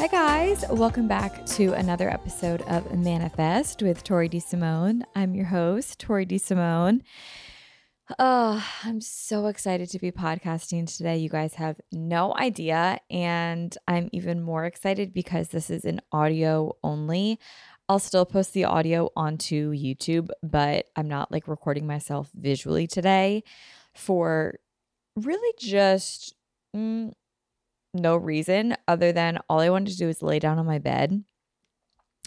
Hi guys, welcome back to another episode of Manifest with Tori DeSimone. I'm your host, Tori DeSimone. Oh, I'm so excited to be podcasting today. You guys have no idea, and I'm even more excited because this is an audio only. I'll still post the audio onto YouTube, but I'm not like recording myself visually today for really just no reason other than all I wanted to do is lay down on my bed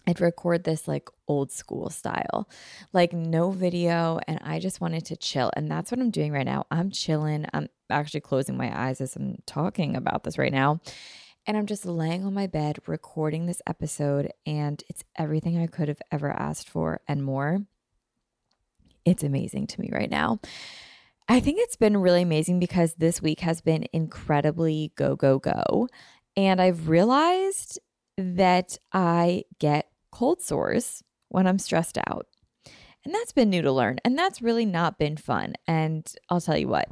and record this like old school style, like no video. And I just wanted to chill. And that's what I'm doing right now. I'm chilling. I'm actually closing my eyes as I'm talking about this right now. And I'm just laying on my bed recording this episode. And it's everything I could have ever asked for and more. It's amazing to me right now. I think it's been really amazing because this week has been incredibly go, go, go. And I've realized that I get cold sores when I'm stressed out. And that's been new to learn. And that's really not been fun. And I'll tell you what.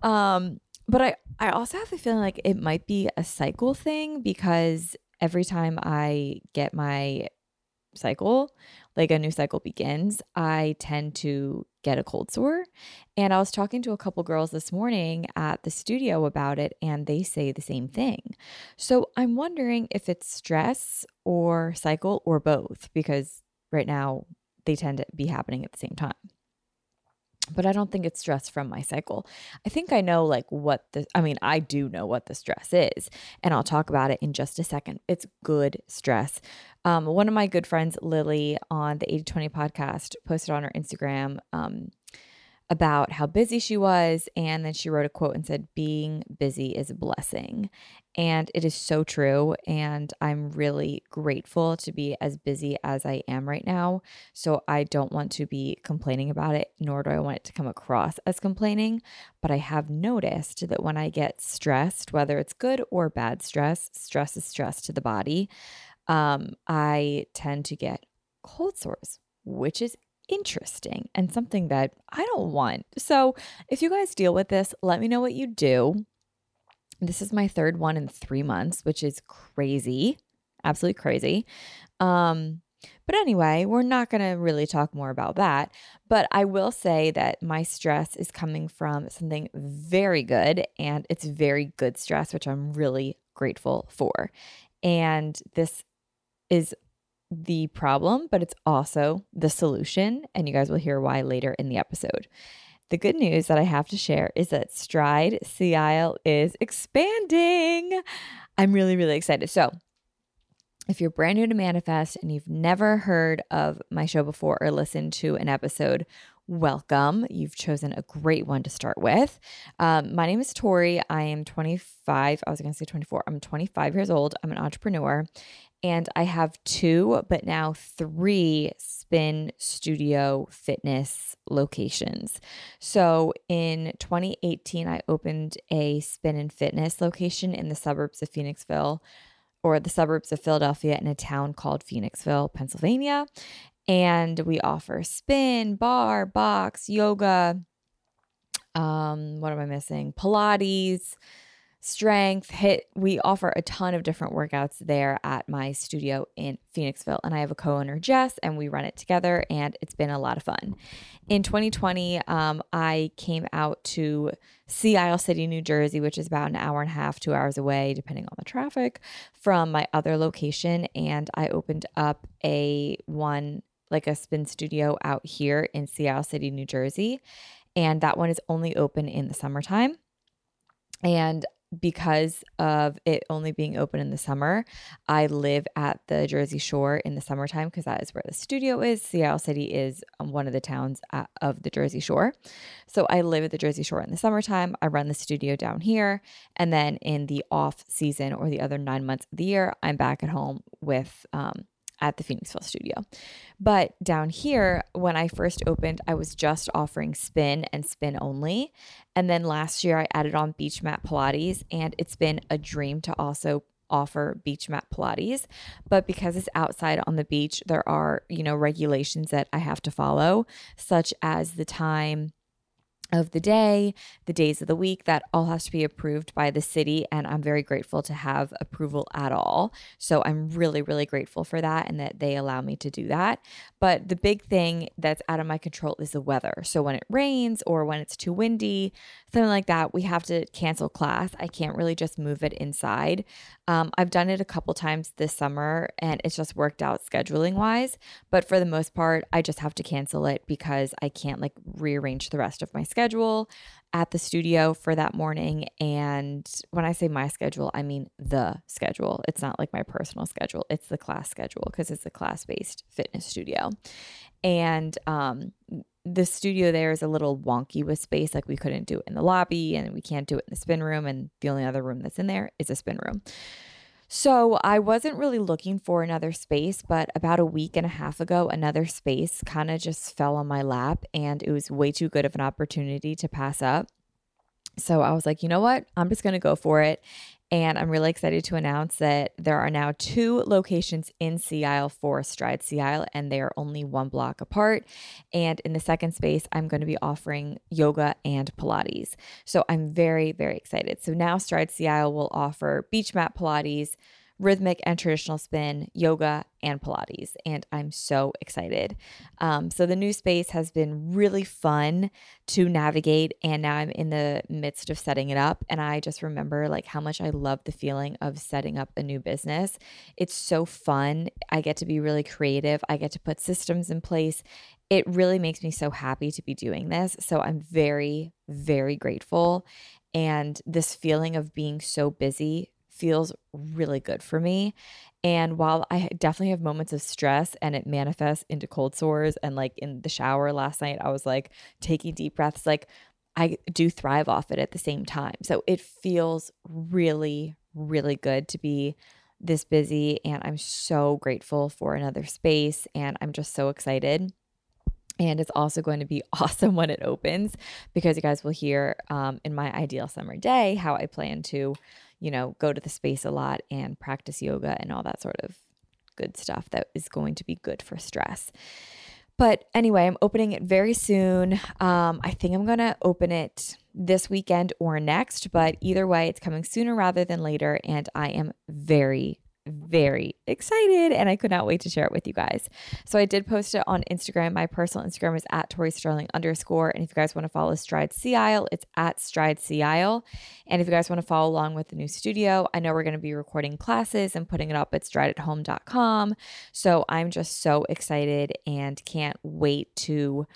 But I also have a feeling like it might be a cycle thing because every time I get my cycle, like a new cycle begins, I tend to get a cold sore. And I was talking to a couple girls this morning at the studio about it, and they say the same thing. So I'm wondering if it's stress or cycle or both, because right now they tend to be happening at the same time. But I don't think it's stress from my cycle. I think I know like I do know what the stress is, and I'll talk about it in just a second. It's good stress. One of my good friends, Lily, on the 80/20 podcast posted on her Instagram about how busy she was. And then she wrote a quote and said, "Being busy is a blessing." And it is so true. And I'm really grateful to be as busy as I am right now. So I don't want to be complaining about it, nor do I want it to come across as complaining. But I have noticed that when I get stressed, whether it's good or bad stress, stress is stress to the body, I tend to get cold sores, which is interesting and something that I don't want. So if you guys deal with this, let me know what you do. This is my third one in 3 months, which is crazy, absolutely crazy. But anyway, we're not going to really talk more about that. But I will say that my stress is coming from something very good, and it's very good stress, which I'm really grateful for. And this is the problem, but it's also the solution. And you guys will hear why later in the episode. The good news that I have to share is that Stride Sea Isle is expanding. I'm really, really excited. So if you're brand new to Manifest and you've never heard of my show before or listened to an episode, welcome. You've chosen a great one to start with. My name is Tori. I am 25. I was going to say 24. I'm 25 years old. I'm an entrepreneur. And I have two, but now three spin studio fitness locations. So in 2018, I opened a spin and fitness location in the suburbs of Phoenixville, or the suburbs of Philadelphia, in a town called Phoenixville, Pennsylvania. And we offer spin, bar, box, yoga. What am I missing? Pilates, strength, HIIT. We offer a ton of different workouts there at my studio in Phoenixville. And I have a co-owner, Jess, and we run it together. And it's been a lot of fun. In 2020, I came out to Sea Isle City, New Jersey, which is about an hour and a half, 2 hours away, depending on the traffic, from my other location. And I opened up a spin studio out here in Sea Isle City, New Jersey. And that one is only open in the summertime. And because of it only being open in the summer, I live at the Jersey Shore in the summertime because that is where the studio is. Sea Isle City is one of the towns of the Jersey Shore. So I live at the Jersey Shore in the summertime. I run the studio down here. And then in the off season, or the other 9 months of the year, I'm back at home with at the Phoenixville studio. But down here, when I first opened, I was just offering spin and spin only. And then last year I added on beach mat Pilates, and it's been a dream to also offer beach mat Pilates. But because it's outside on the beach, there are, regulations that I have to follow, such as the time of the day, the days of the week. That all has to be approved by the city, and I'm very grateful to have approval at all. So I'm really, really grateful for that and that they allow me to do that. But the big thing that's out of my control is the weather. So when it rains or when it's too windy, something like that, we have to cancel class. I can't really just move it inside. I've done it a couple times this summer, and it's just worked out scheduling wise. But for the most part, I just have to cancel it because I can't rearrange the rest of my schedule at the studio for that morning. And when I say my schedule, I mean the schedule. It's not my personal schedule. It's the class schedule because it's a class-based fitness studio. And the studio there is a little wonky with space. We couldn't do it in the lobby, and we can't do it in the spin room. And the only other room that's in there is a spin room. So I wasn't really looking for another space, but about a week and a half ago, another space kind of just fell on my lap, and it was way too good of an opportunity to pass up. So I was like, you know what? I'm just going to go for it. And I'm really excited to announce that there are now two locations in Sea Isle for Stride Sea Isle, and they are only one block apart. And in the second space, I'm going to be offering yoga and Pilates. So I'm very, very excited. So now Stride Sea Isle will offer beach mat Pilates, rhythmic and traditional spin, yoga, and Pilates. And I'm so excited. So the new space has been really fun to navigate. And now I'm in the midst of setting it up. And I just remember how much I love the feeling of setting up a new business. It's so fun. I get to be really creative. I get to put systems in place. It really makes me so happy to be doing this. So I'm very, very grateful. And this feeling of being so busy feels really good for me. And while I definitely have moments of stress, and it manifests into cold sores, and in the shower last night, I was taking deep breaths, I do thrive off it at the same time. So it feels really, really good to be this busy, and I'm so grateful for another space, and I'm just so excited. And it's also going to be awesome when it opens, because you guys will hear in my ideal summer day how I plan to, go to the space a lot and practice yoga and all that sort of good stuff that is going to be good for stress. But anyway, I'm opening it very soon. I think I'm going to open it this weekend or next, but either way, it's coming sooner rather than later. And I am very, very excited, and I could not wait to share it with you guys. So I did post it on Instagram. My personal Instagram is at @ToriSterling_. And if you guys want to follow Stride Sea Isle, it's at Stride Sea Isle. And if you guys want to follow along with the new studio, I know we're going to be recording classes and putting it up at strideathome.com. So I'm just so excited and can't wait to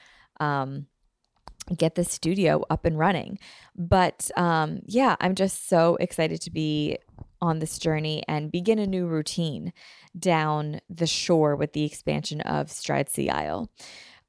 get this studio up and running. But yeah, I'm just so excited to be on this journey and begin a new routine down the shore with the expansion of Stride Sea Isle.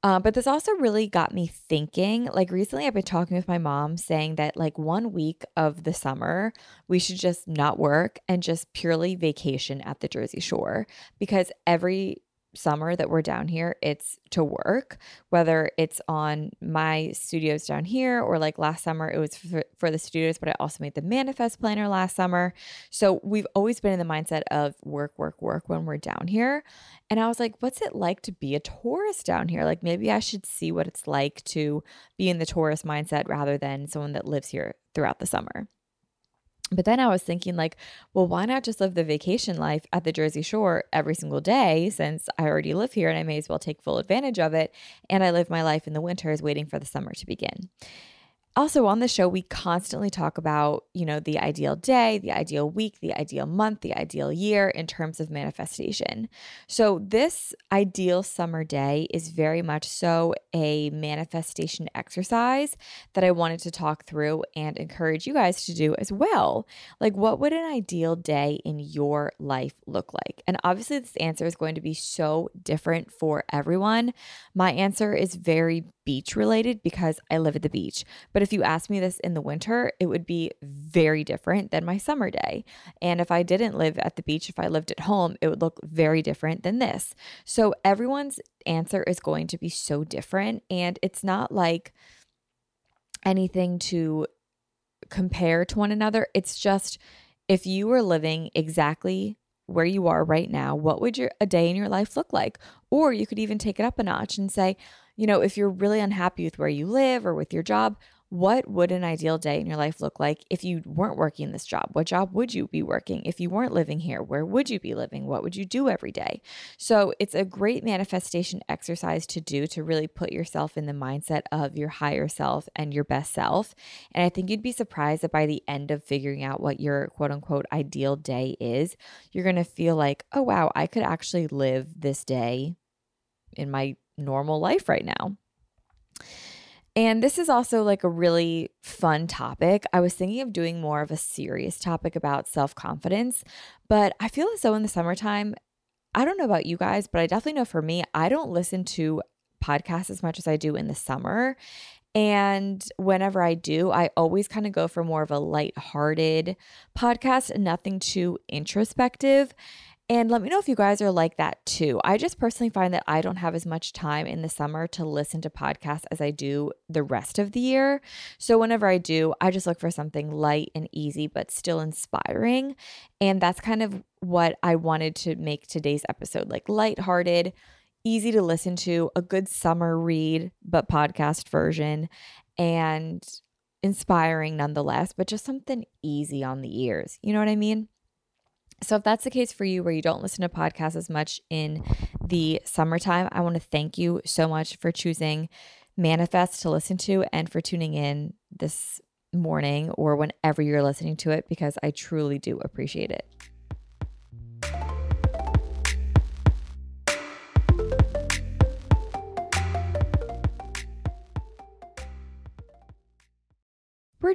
But this also really got me thinking, like recently I've been talking with my mom saying that like 1 week of the summer, we should just not work and just purely vacation at the Jersey Shore, because every summer that we're down here, it's to work, whether it's on my studios down here or like last summer it was for the studios, but I also made the Manifest planner last summer. So we've always been in the mindset of work, work, work when we're down here. And I was like, what's it like to be a tourist down here? Like maybe I should see what it's like to be in the tourist mindset rather than someone that lives here throughout the summer. But then I was thinking like, well, why not just live the vacation life at the Jersey Shore every single day, since I already live here and I may as well take full advantage of it. And I live my life in the winters waiting for the summer to begin. Also on the show, we constantly talk about, you know, the ideal day, the ideal week, the ideal month, the ideal year in terms of manifestation. So this ideal summer day is very much so a manifestation exercise that I wanted to talk through and encourage you guys to do as well. Like, what would an ideal day in your life look like? And obviously this answer is going to be so different for everyone. My answer is very beach related because I live at the beach. But if you asked me this in the winter, it would be very different than my summer day. And if I didn't live at the beach, if I lived at home, it would look very different than this. So everyone's answer is going to be so different. And it's not like anything to compare to one another. It's just if you were living exactly where you are right now, what would a day in your life look like? Or you could even take it up a notch and say, you know, if you're really unhappy with where you live or with your job, what would an ideal day in your life look like if you weren't working this job? What job would you be working? If you weren't living here, where would you be living? What would you do every day? So it's a great manifestation exercise to do to really put yourself in the mindset of your higher self and your best self. And I think you'd be surprised that by the end of figuring out what your quote unquote ideal day is, you're going to feel like, oh wow, I could actually live this day in my normal life right now. And this is also like a really fun topic. I was thinking of doing more of a serious topic about self-confidence, but I feel as though in the summertime, I don't know about you guys, but I definitely know for me, I don't listen to podcasts as much as I do in the summer. And whenever I do, I always kind of go for more of a lighthearted podcast, nothing too introspective. And let me know if you guys are like that too. I just personally find that I don't have as much time in the summer to listen to podcasts as I do the rest of the year. So whenever I do, I just look for something light and easy, but still inspiring. And that's kind of what I wanted to make today's episode, like lighthearted, easy to listen to, a good summer read, but podcast version, and inspiring nonetheless, but just something easy on the ears. You know what I mean? So if that's the case for you where you don't listen to podcasts as much in the summertime, I want to thank you so much for choosing Manifest to listen to and for tuning in this morning or whenever you're listening to it, because I truly do appreciate it. We're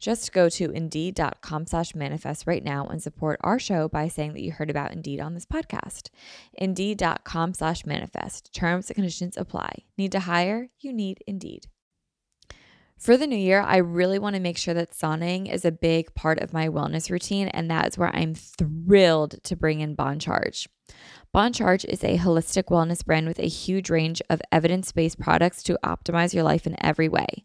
Just go to Indeed.com/manifest right now and support our show by saying that you heard about Indeed on this podcast. Indeed.com/manifest. Terms and conditions apply. Need to hire? You need Indeed. For the new year, I really want to make sure that saunaing is a big part of my wellness routine, and that is where I'm thrilled to bring in BON CHARGE. BON CHARGE is a holistic wellness brand with a huge range of evidence-based products to optimize your life in every way.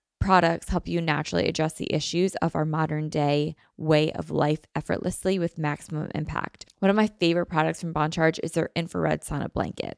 products help you naturally address the issues of our modern day way of life effortlessly with maximum impact. One of my favorite products from BON CHARGE is their infrared sauna blanket.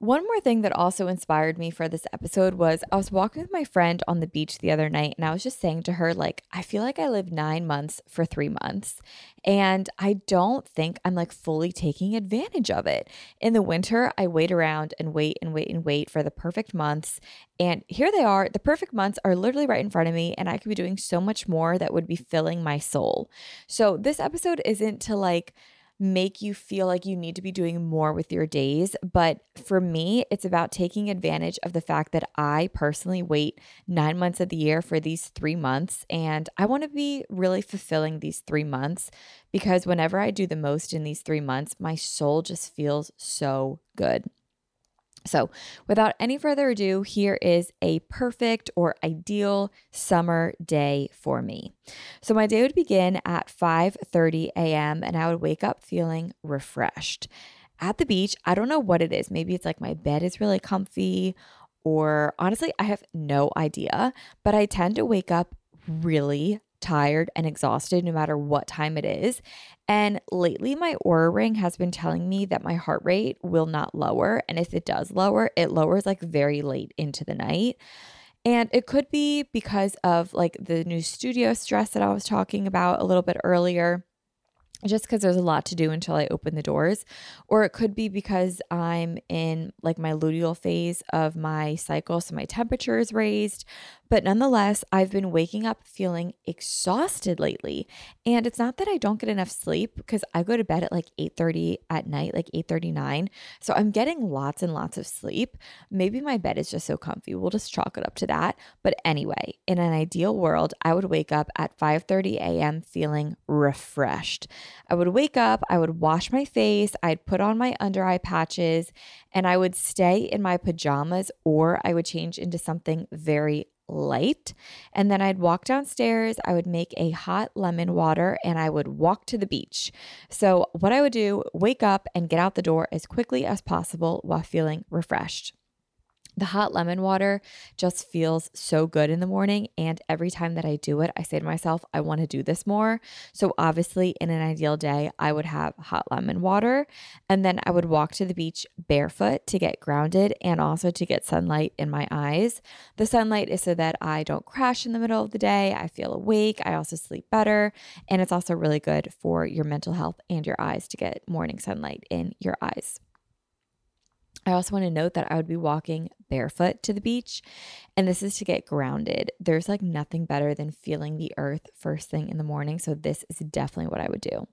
One more thing that also inspired me for this episode was I was walking with my friend on the beach the other night, and I was just saying to her, like, I feel like I lived 9 months for 3 months, and I don't think I'm like fully taking advantage of it. In the winter, I wait around and wait for the perfect months. And here they are. The perfect months are literally right in front of me, and I could be doing so much more that would be filling my soul. So this episode isn't to like make you feel like you need to be doing more with your days. But for me, it's about taking advantage of the fact that I personally wait 9 months of the year for these 3 months. And I want to be really fulfilling these 3 months, because whenever I do the most in these 3 months, my soul just feels so good. So without any further ado, here is a perfect or ideal summer day for me. So my day would begin at 5:30 a.m. and I would wake up feeling refreshed. At the beach, I don't know what it is. Maybe it's like my bed is really comfy, or honestly, I have no idea, but I tend to wake up really tired and exhausted no matter what time it is. And lately my Oura ring has been telling me that my heart rate will not lower. And if it does lower, it lowers like very late into the night. And it could be because of like the new studio stress that I was talking about a little bit earlier, just because there's a lot to do until I open the doors. Or it could be because I'm in like my luteal phase of my cycle, so my temperature is raised. But nonetheless, I've been waking up feeling exhausted lately. And it's not that I don't get enough sleep, because I go to bed at like 8:30 at night, like 8:39. So I'm getting lots and lots of sleep. Maybe my bed is just so comfy. We'll just chalk it up to that. But anyway, in an ideal world, I would wake up at 5:30 a.m. feeling refreshed. I would wake up, I would wash my face, I'd put on my under eye patches, and I would stay in my pajamas, or I would change into something very light. And then I'd walk downstairs, I would make a hot lemon water, and I would walk to the beach. So what I would do, wake up and get out the door as quickly as possible while feeling refreshed. The hot lemon water just feels so good in the morning, and every time that I do it, I say to myself, I want to do this more. So obviously in an ideal day, I would have hot lemon water, and then I would walk to the beach barefoot to get grounded and also to get sunlight in my eyes. The sunlight is so that I don't crash in the middle of the day. I feel awake. I also sleep better, and it's also really good for your mental health and your eyes to get morning sunlight in your eyes. I also want to note that I would be walking barefoot to the beach, and this is to get grounded. There's like nothing better than feeling the earth first thing in the morning, so this is definitely what I would do.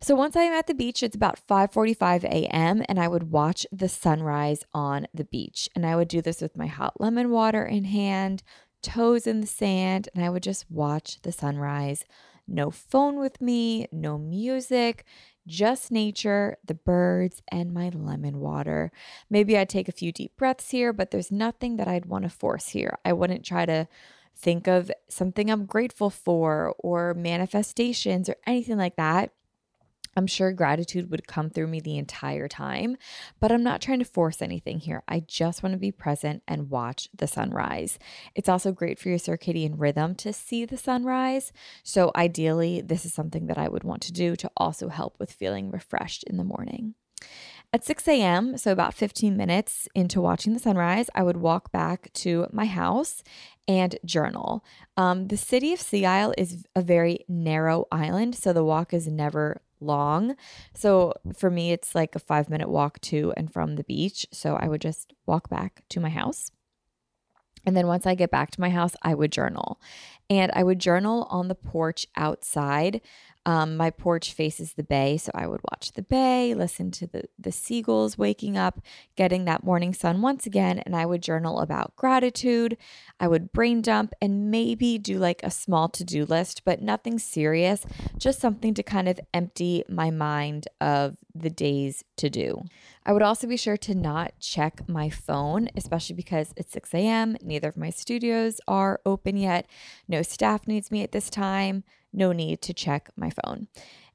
So once I'm at the beach, it's about 5:45 a.m., and I would watch the sunrise on the beach, and I would do this with my hot lemon water in hand, toes in the sand, and I would just watch the sunrise. No phone with me, no music, just nature, the birds, and my lemon water. Maybe I'd take a few deep breaths here, but there's nothing that I'd want to force here. I wouldn't try to think of something I'm grateful for or manifestations or anything like that. I'm sure gratitude would come through me the entire time, but I'm not trying to force anything here. I just want to be present and watch the sunrise. It's also great for your circadian rhythm to see the sunrise. So ideally, this is something that I would want to do to also help with feeling refreshed in the morning. At 6 a.m., so about 15 minutes into watching the sunrise, I would walk back to my house and journal. The city of Sea Isle is a very narrow island, so the walk is never long. So for me, it's like a 5-minute walk to and from the beach. So I would just walk back to my house. And then once I get back to my house, I would journal. And I would journal on the porch outside. My porch faces the bay, so I would watch the bay, listen to the seagulls waking up, getting that morning sun once again, and I would journal about gratitude. I would brain dump and maybe do like a small to-do list, but nothing serious, just something to kind of empty my mind of the day's to-do. I would also be sure to not check my phone, especially because it's 6 a.m., neither of my studios are open yet, no staff needs me at this time. No need to check my phone.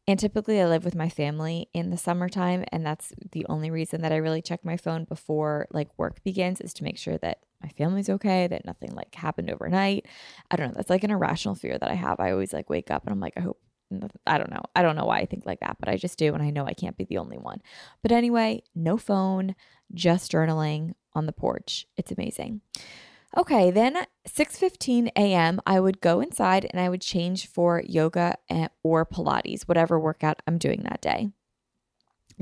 And typically I live with my family in the summertime, and that's the only reason that I really check my phone before like work begins, is to make sure that my family's okay, that nothing like happened overnight. I don't know. That's like an irrational fear that I have. I always like wake up and I'm like, I hope, I don't know. I don't know why I think like that, but I just do. And I know I can't be the only one. But anyway, no phone, just journaling on the porch. It's amazing. Okay, then 6:15 a.m., I would go inside and I would change for yoga or Pilates, whatever workout I'm doing that day.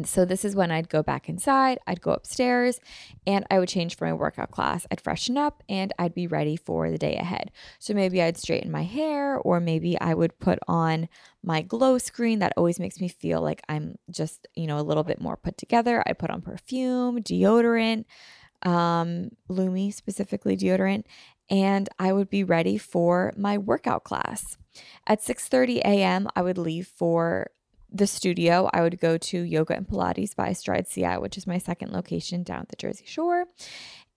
So this is when I'd go back inside, I'd go upstairs, and I would change for my workout class. I'd freshen up and I'd be ready for the day ahead. So maybe I'd straighten my hair, or maybe I would put on my glow screen. That always makes me feel like I'm just, you know, a little bit more put together. I put on perfume, deodorant, Lume specifically deodorant, and I would be ready for my workout class. At 6:30 a.m., I would leave for the studio. I would go to Yoga and Pilates by Stride Sea Isle, which is my second location down at the Jersey Shore.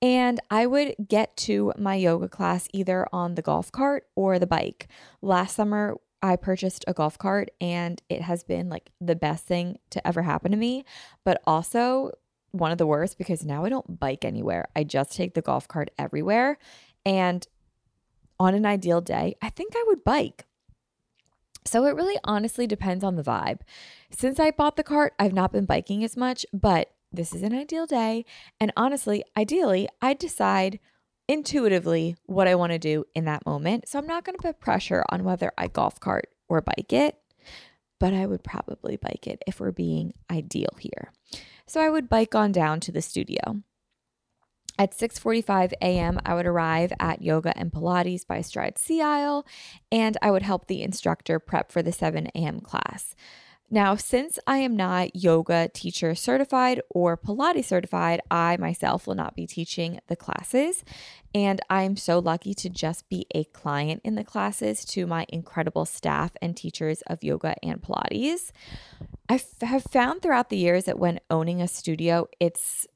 And I would get to my yoga class either on the golf cart or the bike. Last summer, I purchased a golf cart, and it has been like the best thing to ever happen to me, but also one of the worst because now I don't bike anywhere. I just take the golf cart everywhere. And on an ideal day, I think I would bike. So it really honestly depends on the vibe. Since I bought the cart, I've not been biking as much, but this is an ideal day. And honestly, ideally, I decide intuitively what I want to do in that moment. So I'm not going to put pressure on whether I golf cart or bike it, but I would probably bike it if we're being ideal here. So I would bike on down to the studio. At 6:45 a.m., I would arrive at Yoga and Pilates by Stride Sea Isle, and I would help the instructor prep for the 7 a.m. class. Now, since I am not yoga teacher certified or Pilates certified, I myself will not be teaching the classes, and I'm so lucky to just be a client in the classes to my incredible staff and teachers of yoga and Pilates. I have found throughout the years that when owning a studio, it's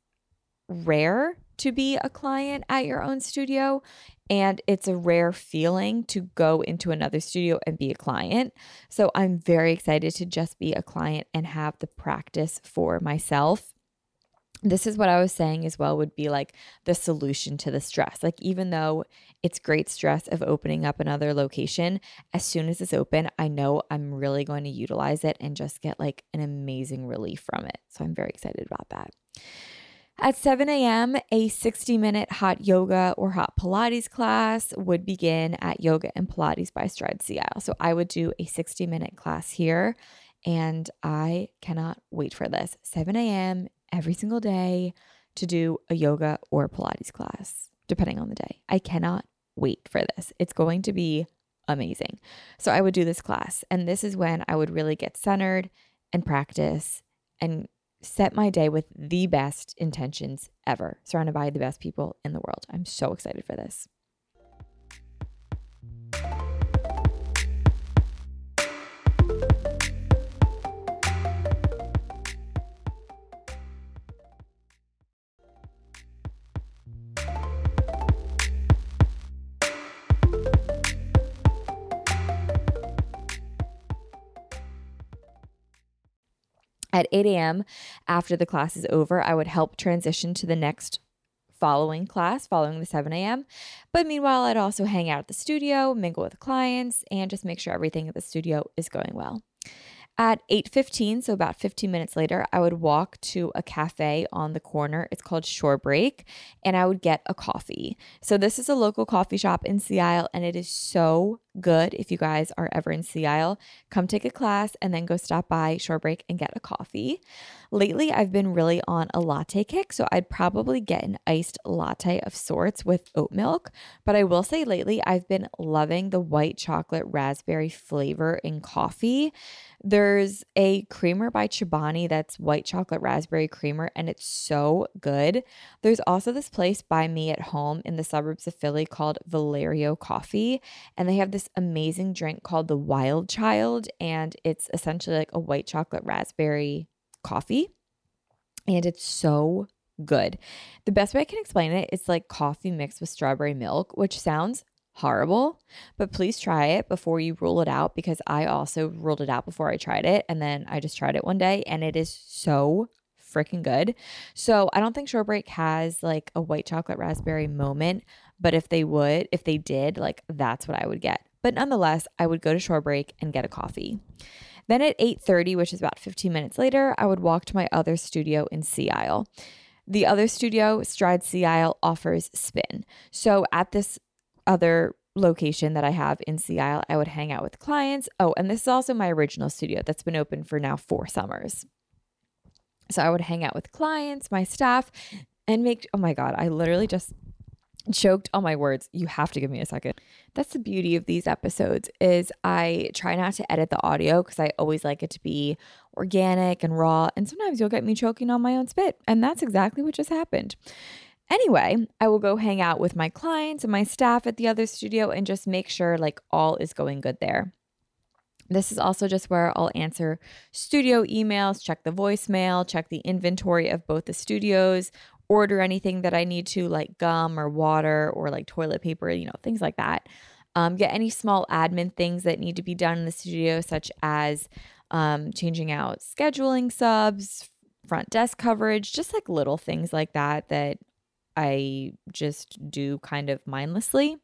rare to be a client at your own studio, and it's a rare feeling to go into another studio and be a client. So I'm very excited to just be a client and have the practice for myself. This is what I was saying as well would be like the solution to the stress. Like even though it's great stress of opening up another location, as soon as it's open, I know I'm really going to utilize it and just get like an amazing relief from it. So I'm very excited about that. At 7 a.m., a 60-minute hot yoga or hot Pilates class would begin at Yoga and Pilates by Stride Sea Isle. So I would do a 60-minute class here, and I cannot wait for this. 7 a.m. every single day to do a yoga or Pilates class, depending on the day. I cannot wait for this. It's going to be amazing. So I would do this class, and this is when I would really get centered and practice and set my day with the best intentions ever, surrounded by the best people in the world. I'm so excited for this. At 8 a.m., after the class is over, I would help transition to the next following class, following the 7 a.m. But meanwhile, I'd also hang out at the studio, mingle with clients, and just make sure everything at the studio is going well. At 8:15, so about 15 minutes later, I would walk to a cafe on the corner. It's called Shorebreak, and I would get a coffee. So this is a local coffee shop in Sea Isle, and it is so good. If you guys are ever in Sea Isle, come take a class and then go stop by Shorebreak and get a coffee. Lately, I've been really on a latte kick, so I'd probably get an iced latte of sorts with oat milk. But I will say lately, I've been loving the white chocolate raspberry flavor in coffee. There's a creamer by Chobani that's white chocolate raspberry creamer, and it's so good. There's also this place by me at home in the suburbs of Philly called Valerio Coffee, and they have this amazing drink called the Wild Child, and it's essentially like a white chocolate raspberry coffee, and it's so good. The best way I can explain it, it's like coffee mixed with strawberry milk, which sounds horrible, but please try it before you rule it out, because I also ruled it out before I tried it, and then I just tried it one day and it is so freaking good. So I don't think Shorebreak has like a white chocolate raspberry moment, but if they did, like that's what I would get. But nonetheless, I would go to Shorebreak and get a coffee. Then at 8:30, which is about 15 minutes later, I would walk to my other studio in Sea Isle. The other studio, Stride Sea Isle, offers spin. So at this other location that I have in Sea Isle, I would hang out with clients. Oh, and this is also my original studio that's been open for now 4 summers. So I would hang out with clients, my staff, and oh my God, I literally just choked on my words. You have to give me a second. That's the beauty of these episodes, is I try not to edit the audio because I always like it to be organic and raw. And sometimes you'll get me choking on my own spit. And that's exactly what just happened. Anyway, I will go hang out with my clients and my staff at the other studio and just make sure like all is going good there. This is also just where I'll answer studio emails, check the voicemail, check the inventory of both the studios, order anything that I need to, like gum or water or like toilet paper, things like that. Get any small admin things that need to be done in the studio, such as changing out scheduling subs, front desk coverage, just like little things like that that I just do kind of mindlessly.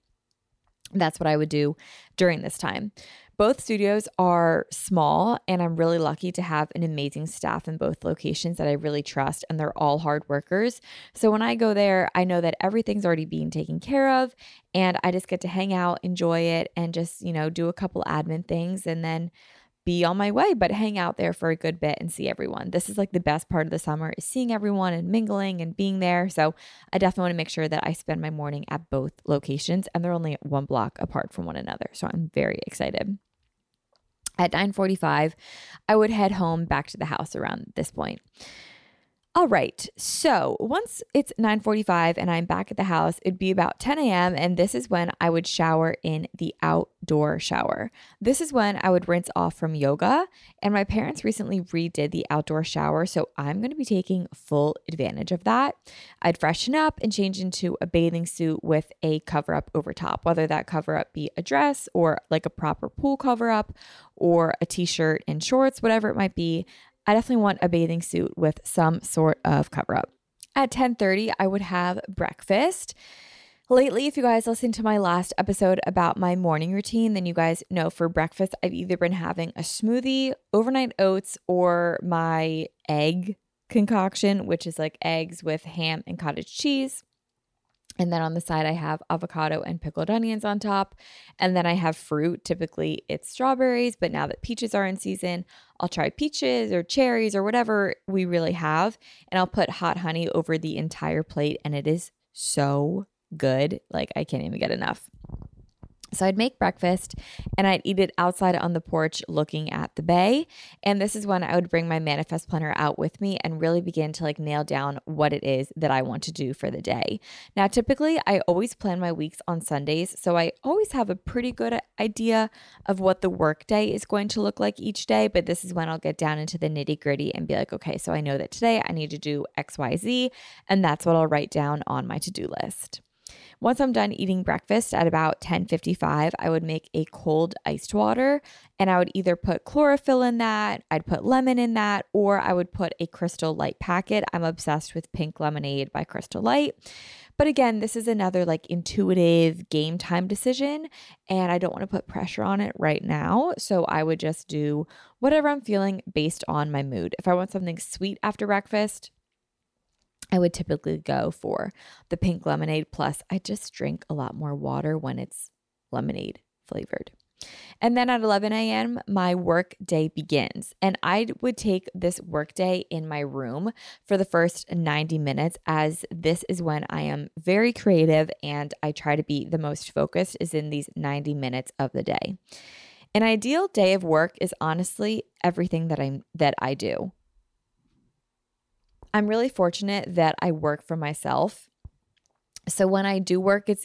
That's what I would do during this time. Both studios are small, and I'm really lucky to have an amazing staff in both locations that I really trust, and they're all hard workers. So when I go there, I know that everything's already being taken care of, and I just get to hang out, enjoy it, and just, you know, do a couple admin things and then be on my way, but hang out there for a good bit and see everyone. This is like the best part of the summer, is seeing everyone and mingling and being there. So I definitely want to make sure that I spend my morning at both locations, and they're only one block apart from one another. So I'm very excited. At 9:45, I would head home back to the house around this point. All right, so once it's 9:45 and I'm back at the house, it'd be about 10 a.m. and this is when I would shower in the outdoor shower. This is when I would rinse off from yoga, and my parents recently redid the outdoor shower, so I'm going to be taking full advantage of that. I'd freshen up and change into a bathing suit with a cover-up over top, whether that cover-up be a dress or like a proper pool cover-up or a t-shirt and shorts, whatever it might be. I definitely want a bathing suit with some sort of cover up. At 10:30, I would have breakfast. Lately, if you guys listened to my last episode about my morning routine, then you guys know for breakfast, I've either been having a smoothie, overnight oats, or my egg concoction, which is like eggs with ham and cottage cheese. And then on the side, I have avocado and pickled onions on top. And then I have fruit. Typically, it's strawberries, but now that peaches are in season, I'll try peaches or cherries or whatever we really have. And I'll put hot honey over the entire plate. And it is so good. Like, I can't even get enough. So I'd make breakfast and I'd eat it outside on the porch looking at the bay. And this is when I would bring my manifest planner out with me and really begin to like nail down what it is that I want to do for the day. Now, typically I always plan my weeks on Sundays, so I always have a pretty good idea of what the work day is going to look like each day, but this is when I'll get down into the nitty gritty and be like, okay, so I know that today I need to do X, Y, Z, and that's what I'll write down on my to-do list. Once I'm done eating breakfast at about 10:55, I would make a cold iced water, and I would either put chlorophyll in that, I'd put lemon in that, or I would put a Crystal Light packet. I'm obsessed with pink lemonade by Crystal Light. But again, this is another like intuitive game time decision, and I don't want to put pressure on it right now. So I would just do whatever I'm feeling based on my mood. If I want something sweet after breakfast, I would typically go for the pink lemonade, plus I just drink a lot more water when it's lemonade flavored. And then at 11 a.m., my work day begins, and I would take this work day in my room for the first 90 minutes, as this is when I am very creative and I try to be the most focused is in these 90 minutes of the day. An ideal day of work is honestly everything that I do. I'm really fortunate that I work for myself. So when I do work, it's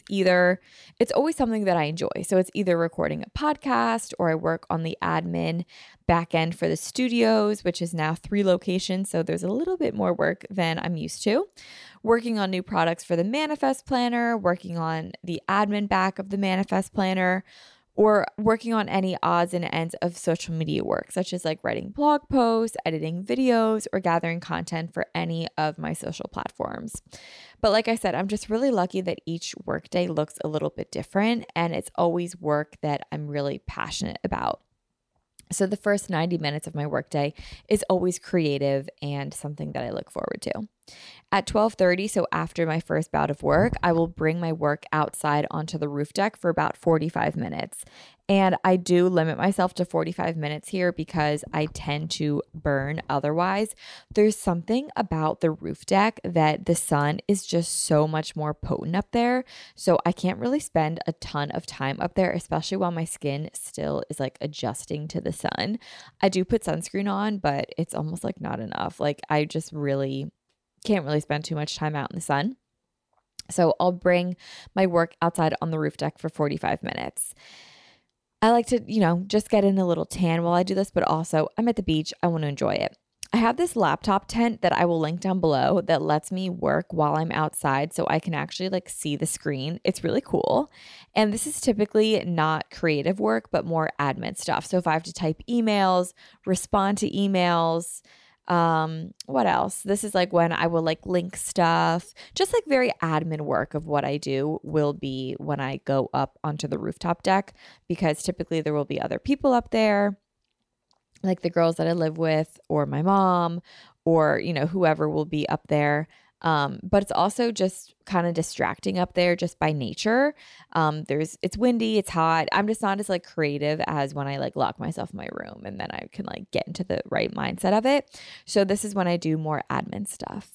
always something that I enjoy. So it's either recording a podcast, or I work on the admin back end for the studios, which is now 3 locations. So there's a little bit more work than I'm used to. Working on new products for the Manifest Planner, working on the admin back of the Manifest Planner, or working on any odds and ends of social media work, such as like writing blog posts, editing videos, or gathering content for any of my social platforms. But like I said, I'm just really lucky that each workday looks a little bit different, and it's always work that I'm really passionate about. So the first 90 minutes of my workday is always creative and something that I look forward to. At 12:30, so after my first bout of work, I will bring my work outside onto the roof deck for about 45 minutes. And I do limit myself to 45 minutes here because I tend to burn otherwise. There's something about the roof deck that the sun is just so much more potent up there. So I can't really spend a ton of time up there, especially while my skin still is like adjusting to the sun. I do put sunscreen on, but it's almost like not enough. Like I just really can't really spend too much time out in the sun. So I'll bring my work outside on the roof deck for 45 minutes. I like to, just get in a little tan while I do this, but also I'm at the beach. I want to enjoy it. I have this laptop tent that I will link down below that lets me work while I'm outside, so I can actually like see the screen. It's really cool. And this is typically not creative work, but more admin stuff. So if I have to type emails, respond to emails, What else? This is like when I will like link stuff, just like very admin work of what I do will be when I go up onto the rooftop deck, because typically there will be other people up there, like the girls that I live with or my mom or, you know, whoever will be up there. But it's also just kind of distracting up there just by nature. It's windy, it's hot. I'm just not as like creative as when I like lock myself in my room and then I can like get into the right mindset of it. So this is when I do more admin stuff.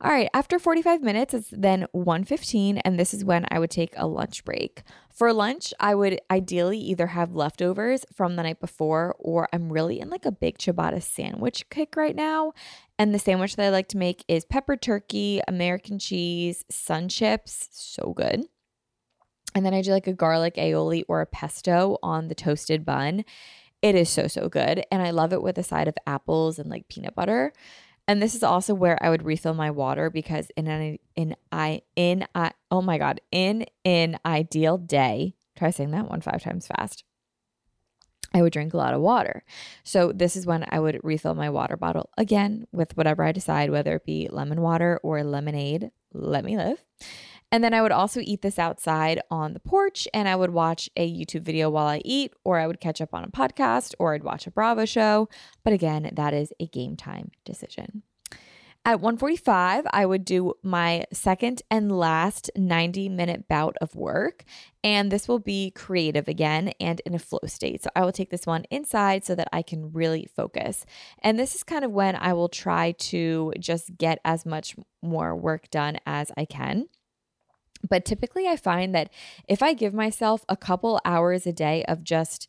All right. After 45 minutes, it's then 1:15, and this is when I would take a lunch break. For lunch, I would ideally either have leftovers from the night before, or I'm really in like a big ciabatta sandwich kick right now. And the sandwich that I like to make is pepper turkey, American cheese, sun chips. So good. And then I do like a garlic aioli or a pesto on the toasted bun. It is so, so good. And I love it with a side of apples and like peanut butter. And this is also where I would refill my water, because in an ideal day, try saying that 15 times fast, I would drink a lot of water. So this is when I would refill my water bottle again with whatever I decide, whether it be lemon water or lemonade. Let me live. And then I would also eat this outside on the porch, and I would watch a YouTube video while I eat, or I would catch up on a podcast, or I'd watch a Bravo show. But again, that is a game time decision. At 1:45, I would do my second and last 90-minute bout of work, and this will be creative again and in a flow state. So I will take this one inside so that I can really focus. And this is kind of when I will try to just get as much more work done as I can. But typically I find that if I give myself a couple hours a day of just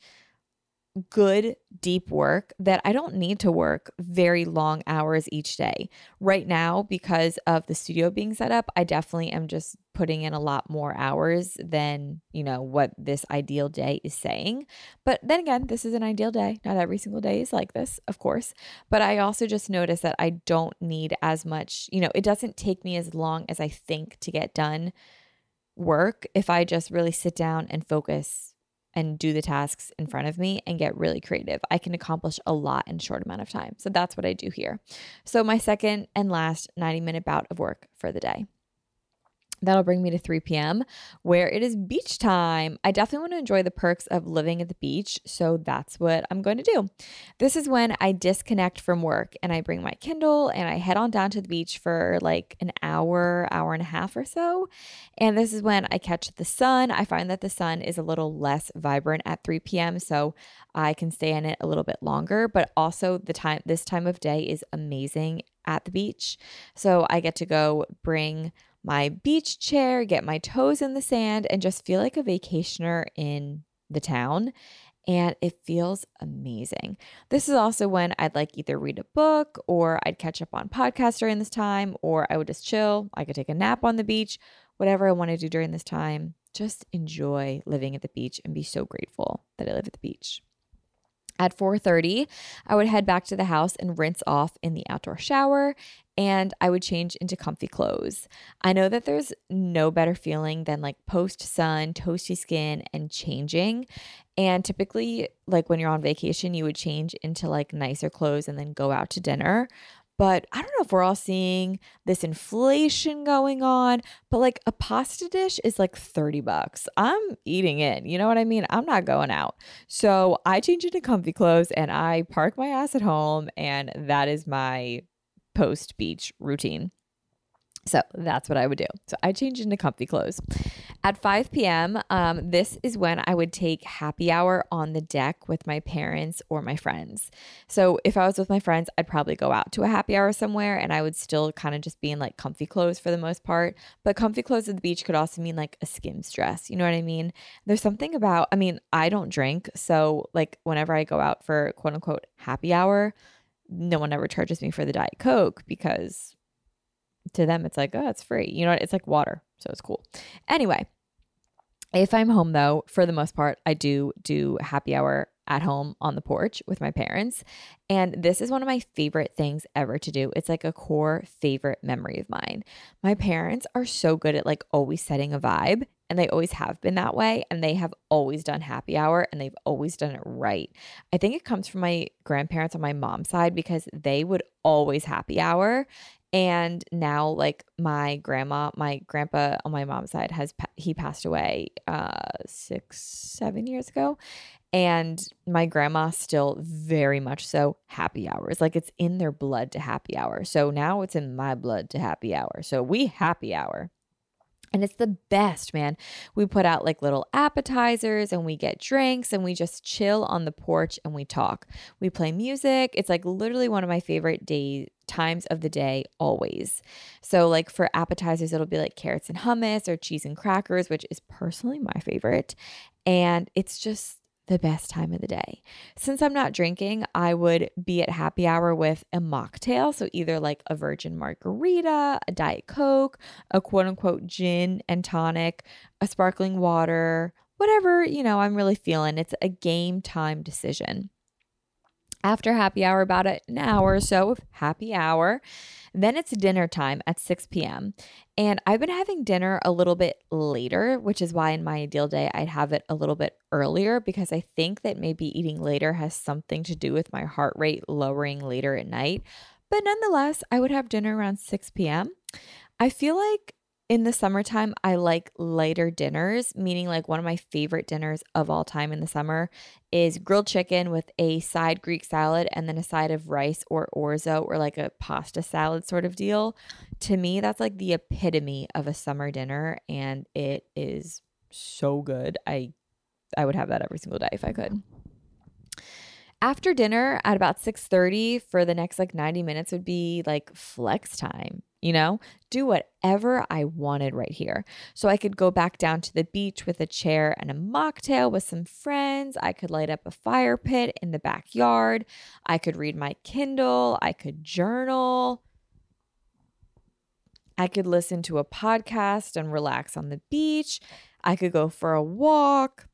good deep work, that I don't need to work very long hours each day. Right now, because of the studio being set up, I definitely am just putting in a lot more hours than, you know, what this ideal day is saying. But then again, this is an ideal day. Not every single day is like this, of course. But I also just notice that I don't need as much, you know, it doesn't take me as long as I think to get done work if I just really sit down and focus and do the tasks in front of me and get really creative. I can accomplish a lot in a short amount of time. So that's what I do here. So my second and last 90-minute bout of work for the day. That'll bring me to 3 p.m. where it is beach time. I definitely want to enjoy the perks of living at the beach, so that's what I'm going to do. This is when I disconnect from work and I bring my Kindle and I head on down to the beach for like an hour, hour and a half or so. And this is when I catch the sun. I find that the sun is a little less vibrant at 3 p.m., so I can stay in it a little bit longer, but also this time of day is amazing at the beach. So I get to go bring my beach chair, get my toes in the sand, and just feel like a vacationer in the town. And it feels amazing. This is also when I'd like either read a book, or I'd catch up on podcasts during this time, or I would just chill. I could take a nap on the beach, whatever I want to do during this time. Just enjoy living at the beach and be so grateful that I live at the beach. At 4:30, I would head back to the house and rinse off in the outdoor shower, and I would change into comfy clothes. I know that there's no better feeling than like post-sun, toasty skin, and changing. And typically, like when you're on vacation, you would change into like nicer clothes and then go out to dinner. But I don't know if we're all seeing this inflation going on, but like a pasta dish is like $30. I'm eating it. You know what I mean? I'm not going out. So I change into comfy clothes and I park my ass at home, and that is my post beach routine. So that's what I would do. So I change into comfy clothes. At 5 p.m., this is when I would take happy hour on the deck with my parents or my friends. So if I was with my friends, I'd probably go out to a happy hour somewhere, and I would still kind of just be in like comfy clothes for the most part. But comfy clothes at the beach could also mean like a Skims dress. You know what I mean? There's something about, I mean, I don't drink. So like whenever I go out for quote unquote happy hour, no one ever charges me for the Diet Coke, because to them it's like, oh, it's free. You know, it's like water. So it's cool. Anyway, if I'm home though, for the most part, I do happy hour at home on the porch with my parents. And this is one of my favorite things ever to do. It's like a core favorite memory of mine. My parents are so good at like always setting a vibe. and they always have been that way, and they have always done happy hour, and they've always done it right. I think it comes from my grandparents on my mom's side because they would always happy hour. And now, like, my grandpa on my mom's side he passed away 6-7 years ago. And my grandma still very much so happy hours. Like, it's in their blood to happy hour. So now it's in my blood to happy hour. So we happy hour. And it's the best, man. We put out like little appetizers and we get drinks and we just chill on the porch and we talk. We play music. It's like literally one of my favorite times of the day always. So like for appetizers, it'll be like carrots and hummus or cheese and crackers, which is personally my favorite. And it's just the best time of the day. Since I'm not drinking, I would be at happy hour with a mocktail. So either like a virgin margarita, a Diet Coke, a quote unquote gin and tonic, a sparkling water, whatever, you know, I'm really feeling. It's a game time decision. After happy hour, about an hour or so of happy hour, then it's dinner time at 6 p.m. And I've been having dinner a little bit later, which is why in my ideal day, I'd have it a little bit earlier because I think that maybe eating later has something to do with my heart rate lowering later at night. But nonetheless, I would have dinner around 6 p.m. I feel like in the summertime, I like lighter dinners, meaning like one of my favorite dinners of all time in the summer is grilled chicken with a side Greek salad and then a side of rice or orzo or like a pasta salad sort of deal. To me, that's like the epitome of a summer dinner, and it is so good. I would have that every single day if I could. After dinner at about 6:30 for the next like 90 minutes would be like flex time. You know, do whatever I wanted right here. So I could go back down to the beach with a chair and a mocktail with some friends. I could light up a fire pit in the backyard. I could read my Kindle. I could journal. I could listen to a podcast and relax on the beach. I could go for a walk.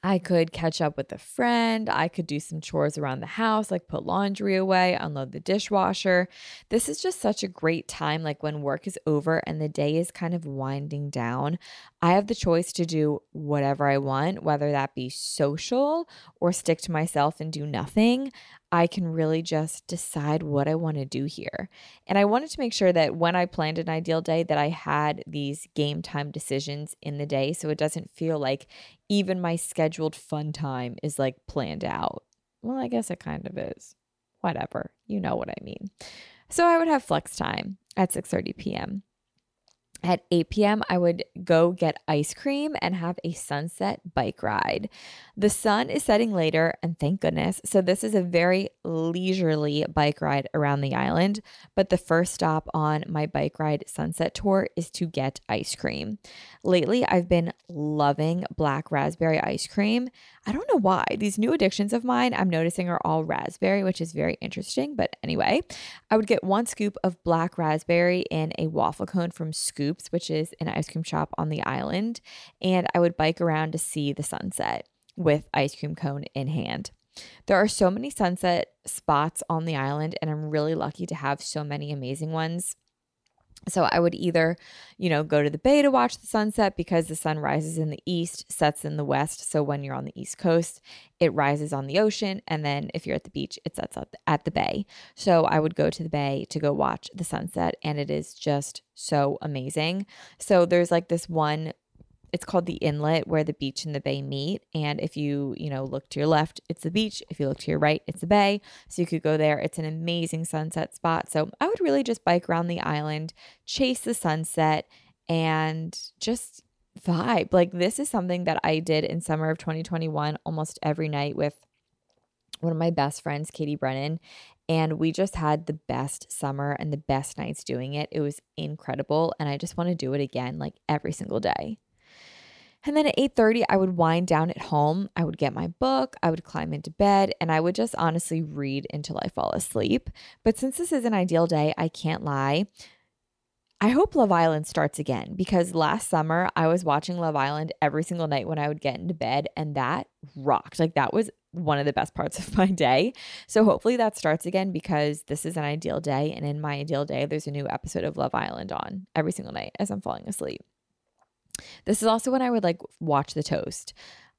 I could catch up with a friend. I could do some chores around the house, like put laundry away, unload the dishwasher. This is just such a great time, like when work is over and the day is kind of winding down. I have the choice to do whatever I want, whether that be social or stick to myself and do nothing. I can really just decide what I want to do here. And I wanted to make sure that when I planned an ideal day that I had these game time decisions in the day so it doesn't feel like even my scheduled fun time is like planned out. Well, I guess it kind of is. Whatever. You know what I mean. So I would have flex time at 6:30 p.m. At 8 p.m., I would go get ice cream and have a sunset bike ride. The sun is setting later, and thank goodness. So this is a very leisurely bike ride around the island. But the first stop on my bike ride sunset tour is to get ice cream. Lately, I've been loving black raspberry ice cream. I don't know why. These new addictions of mine I'm noticing are all raspberry, which is very interesting. But anyway, I would get one scoop of black raspberry in a waffle cone from Scoops, which is an ice cream shop on the island. And I would bike around to see the sunset with ice cream cone in hand. There are so many sunset spots on the island, and I'm really lucky to have so many amazing ones. So I would either, you know, go to the bay to watch the sunset because the sun rises in the east, sets in the west. So when you're on the East Coast, it rises on the ocean. And then if you're at the beach, it sets up at the bay. So I would go to the bay to go watch the sunset, and it is just so amazing. So there's like this one, it's called the inlet where the beach and the bay meet. And if you look to your left, it's the beach. If you look to your right, it's the bay. So you could go there. It's an amazing sunset spot. So I would really just bike around the island, chase the sunset, and just vibe. Like, this is something that I did in summer of 2021 almost every night with one of my best friends, Katie Brennan. And we just had the best summer and the best nights doing it. It was incredible. And I just want to do it again, like every single day. And then at 8:30, I would wind down at home. I would get my book. I would climb into bed, and I would just honestly read until I fall asleep. But since this is an ideal day, I can't lie. I hope Love Island starts again, because last summer I was watching Love Island every single night when I would get into bed, and that rocked. Like, that was one of the best parts of my day. So hopefully that starts again, because this is an ideal day, and in my ideal day, there's a new episode of Love Island on every single night as I'm falling asleep. This is also when I would like watch the toast.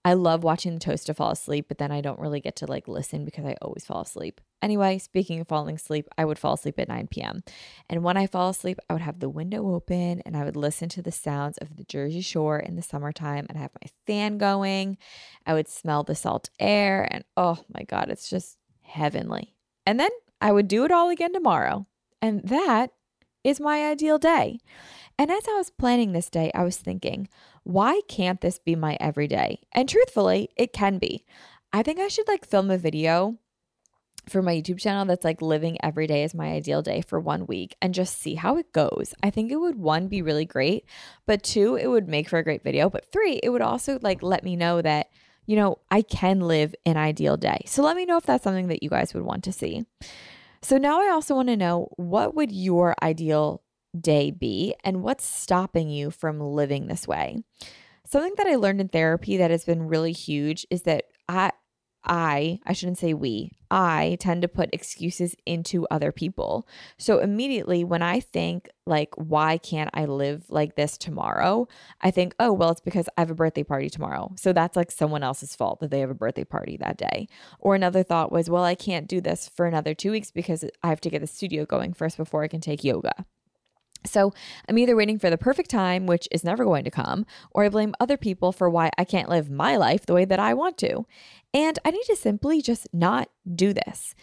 I love watching the toast to fall asleep, but then I don't really get to like listen because I always fall asleep. Anyway, speaking of falling asleep, I would fall asleep at 9 p.m. And when I fall asleep, I would have the window open and I would listen to the sounds of the Jersey Shore in the summertime and I have my fan going. I would smell the salt air and oh my God, it's just heavenly. And then I would do it all again tomorrow. And that is my ideal day. And as I was planning this day, I was thinking, why can't this be my everyday? And truthfully, it can be. I think I should like film a video for my YouTube channel that's like living every day as my ideal day for 1 week and just see how it goes. I think it would, 1, be really great, but 2, it would make for a great video, but 3, it would also like let me know that, you know, I can live an ideal day. So let me know if that's something that you guys would want to see. So now I also want to know, what would your ideal day be and what's stopping you from living this way? Something that I learned in therapy that has been really huge is that I shouldn't say we, I tend to put excuses into other people. So immediately when I think like, why can't I live like this tomorrow? I think, oh, well, it's because I have a birthday party tomorrow. So that's like someone else's fault that they have a birthday party that day. Or another thought was, well, I can't do this for another 2 weeks because I have to get the studio going first before I can take yoga. So I'm either waiting for the perfect time, which is never going to come, or I blame other people for why I can't live my life the way that I want to. And I need to simply just not do this.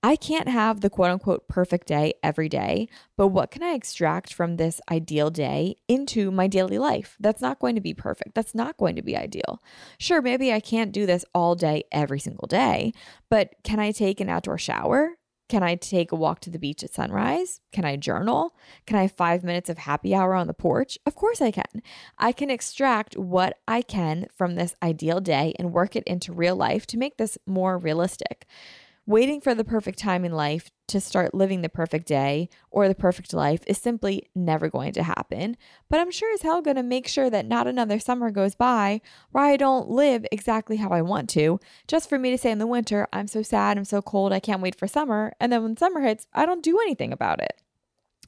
I can't have the quote unquote perfect day every day, but what can I extract from this ideal day into my daily life? That's not going to be perfect. That's not going to be ideal. Sure, maybe I can't do this all day, every single day, but can I take an outdoor shower? Can I take a walk to the beach at sunrise? Can I journal? Can I have 5 minutes of happy hour on the porch? Of course I can. I can extract what I can from this ideal day and work it into real life to make this more realistic. Waiting for the perfect time in life to start living the perfect day or the perfect life is simply never going to happen. But I'm sure as hell going to make sure that not another summer goes by where I don't live exactly how I want to, just for me to say in the winter, I'm so sad, I'm so cold, I can't wait for summer. And then when summer hits, I don't do anything about it.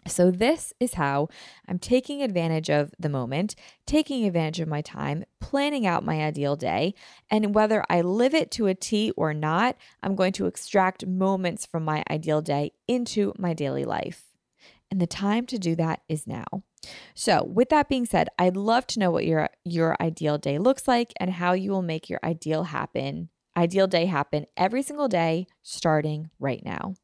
So this is how I'm taking advantage of the moment, taking advantage of my time, planning out my ideal day, and whether I live it to a T or not, I'm going to extract moments from my ideal day into my daily life. And the time to do that is now. So with that being said, I'd love to know what your ideal day looks like and how you will make your ideal day happen every single day starting right now.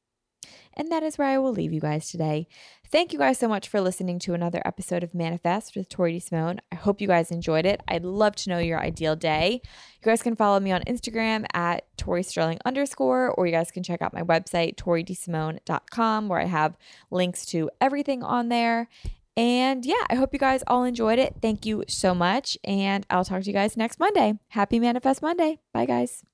And that is where I will leave you guys today. Thank you guys so much for listening to another episode of Manifest with Tori DeSimone. I hope you guys enjoyed it. I'd love to know your ideal day. You guys can follow me on Instagram at Tori_Sterling_, or you guys can check out my website, Toridesimone.com, where I have links to everything on there. And yeah, I hope you guys all enjoyed it. Thank you so much. And I'll talk to you guys next Monday. Happy Manifest Monday. Bye guys.